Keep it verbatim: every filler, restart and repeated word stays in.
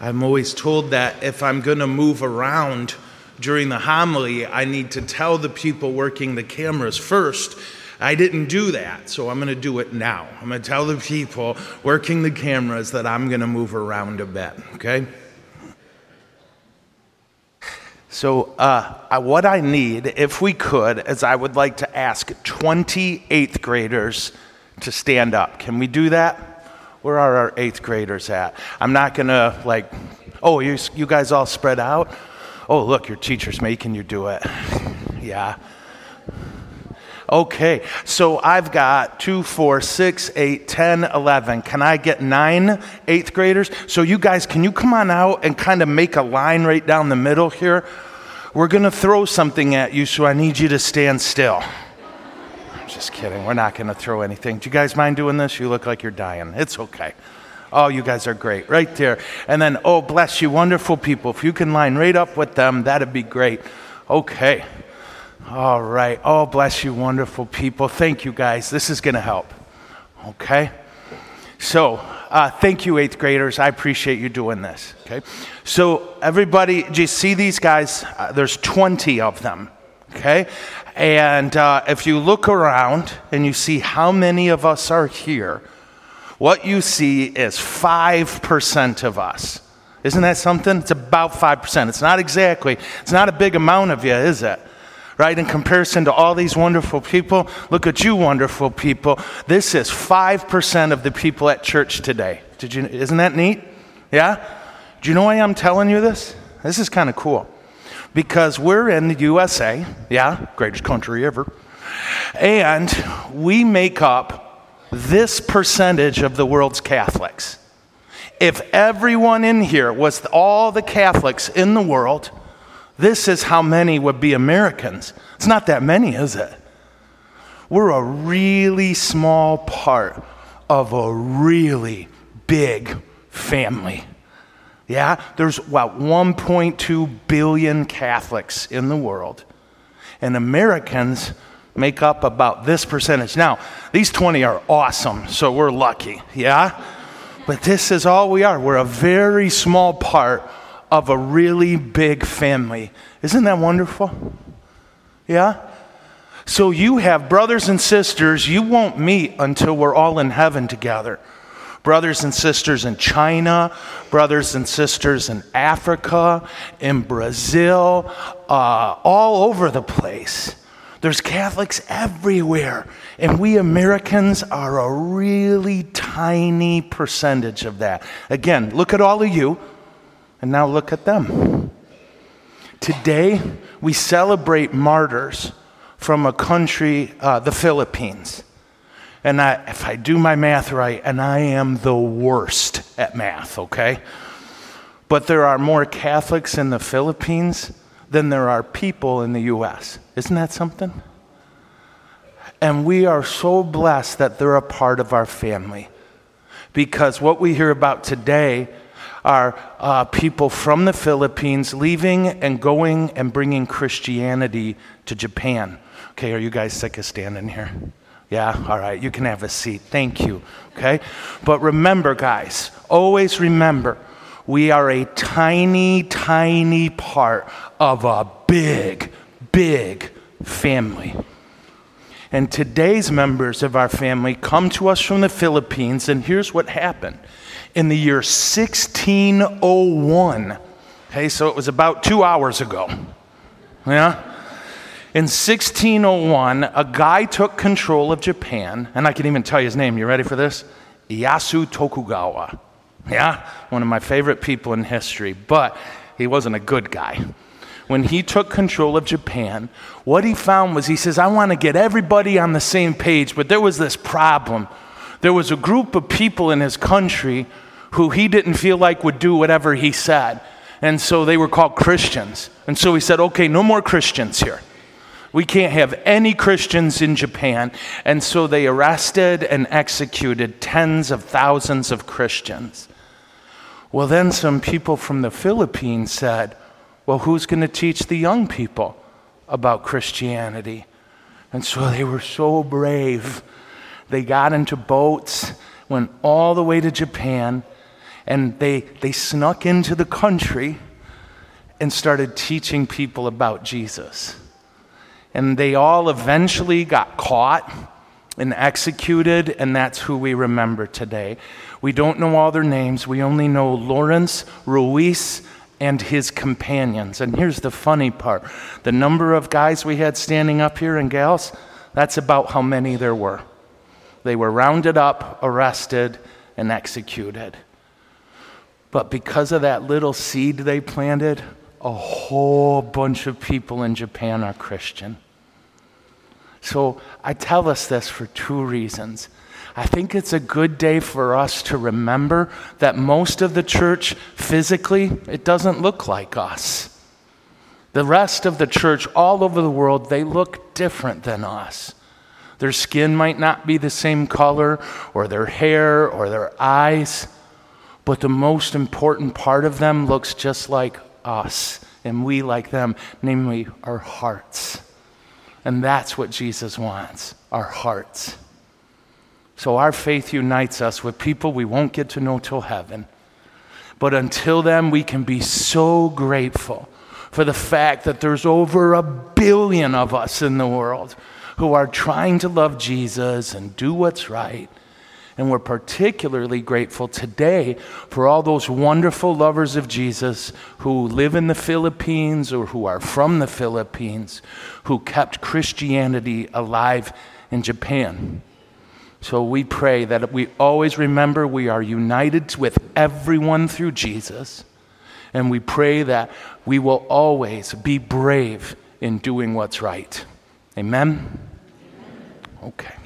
I'm always told that if I'm going to move around during the homily, I need to tell the people working the cameras first. I didn't do that, so I'm going to do it now. I'm going to tell the people working the cameras that I'm going to move around a bit, okay? So uh, what I need, if we could, is I would like to ask twenty eighth graders to stand up. Can we do that? Where are our eighth graders at? I'm not going to, like, oh, you, you guys all spread out? Oh, look, your teacher's making you do it. Yeah. Okay, so I've got two, four, six, eight, ten, eleven. Can I get nine eighth graders? So you guys, can you come on out and kind of make a line right down the middle here? We're going to throw something at you, so I need you to stand still. I'm just kidding. We're not going to throw anything. Do you guys mind doing this? You look like you're dying. It's okay. Oh, you guys are great. Right there. And then, oh, bless you, wonderful people. If you can line right up with them, that'd be great. Okay. All right. Oh, bless you, wonderful people. Thank you, guys. This is going to help. Okay? So, uh, thank you, eighth graders. I appreciate you doing this. Okay? So, everybody, do you see these guys? Uh, there's twenty of them. Okay? And uh, if you look around and you see how many of us are here, what you see is five percent of us. Isn't that something? It's about five percent. It's not exactly. It's not a big amount of you, is it? Right, in comparison to all these wonderful people, look at you wonderful people. This is five percent of the people at church today. Did you? Isn't that neat? Yeah? Do you know why I'm telling you this? This is kind of cool. Because we're in the U S A, yeah, greatest country ever, and we make up this percentage of the world's Catholics. If everyone in here was all the Catholics in the world, this is how many would be Americans. It's not that many, is it? We're a really small part of a really big family. Yeah? There's, what, one point two billion Catholics in the world. And Americans make up about this percentage. Now, these twenty are awesome, so we're lucky. Yeah? But this is all we are. We're a very small part of a really big family. Isn't that wonderful? Yeah? So you have brothers and sisters you won't meet until we're all in heaven together. Brothers and sisters in China, brothers and sisters in Africa, in Brazil, uh, all over the place. There's Catholics everywhere. And we Americans are a really tiny percentage of that. Again, look at all of you. And now look at them. Today, we celebrate martyrs from a country, uh, the Philippines. And I, if I do my math right, and I am the worst at math, okay? But there are more Catholics in the Philippines than there are people in the U S Isn't that something? And we are so blessed that they're a part of our family. Because what we hear about today are uh, people from the Philippines leaving and going and bringing Christianity to Japan. Okay, are you guys sick of standing here? Yeah, all right, you can have a seat. Thank you, okay? But remember, guys, always remember, we are a tiny, tiny part of a big, big family. And today's members of our family come to us from the Philippines, and here's what happened. In the year sixteen oh one, okay, so it was about two hours ago, yeah? In sixteen oh one, a guy took control of Japan, and I can even tell you his name. You ready for this? Ieyasu Tokugawa, yeah? One of my favorite people in history, but he wasn't a good guy. When he took control of Japan, what he found was, he says, I want to get everybody on the same page, but there was this problem. There was a group of people in his country who he didn't feel like would do whatever he said. And so they were called Christians. And so he said, okay, no more Christians here. We can't have any Christians in Japan. And so they arrested and executed tens of thousands of Christians. Well, then some people from the Philippines said, well, who's going to teach the young people about Christianity? And so they were so brave. They got into boats, went all the way to Japan, And they, they snuck into the country and started teaching people about Jesus. And they all eventually got caught and executed, and that's who we remember today. We don't know all their names. We only know Lawrence Ruiz and his companions. And here's the funny part. The number of guys we had standing up here and gals, that's about how many there were. They were rounded up, arrested, and executed. But because of that little seed they planted, a whole bunch of people in Japan are Christian. So I tell us this for two reasons. I think it's a good day for us to remember that most of the church, physically, it doesn't look like us. The rest of the church all over the world, they look different than us. Their skin might not be the same color, or their hair, or their eyes, but the most important part of them looks just like us, and we like them, namely our hearts. And that's what Jesus wants, our hearts. So our faith unites us with people we won't get to know till heaven. But until then, we can be so grateful for the fact that there's over a billion of us in the world who are trying to love Jesus and do what's right. And we're particularly grateful today for all those wonderful lovers of Jesus who live in the Philippines or who are from the Philippines, who kept Christianity alive in Japan. So we pray that we always remember we are united with everyone through Jesus. And we pray that we will always be brave in doing what's right. Amen? Amen. Okay.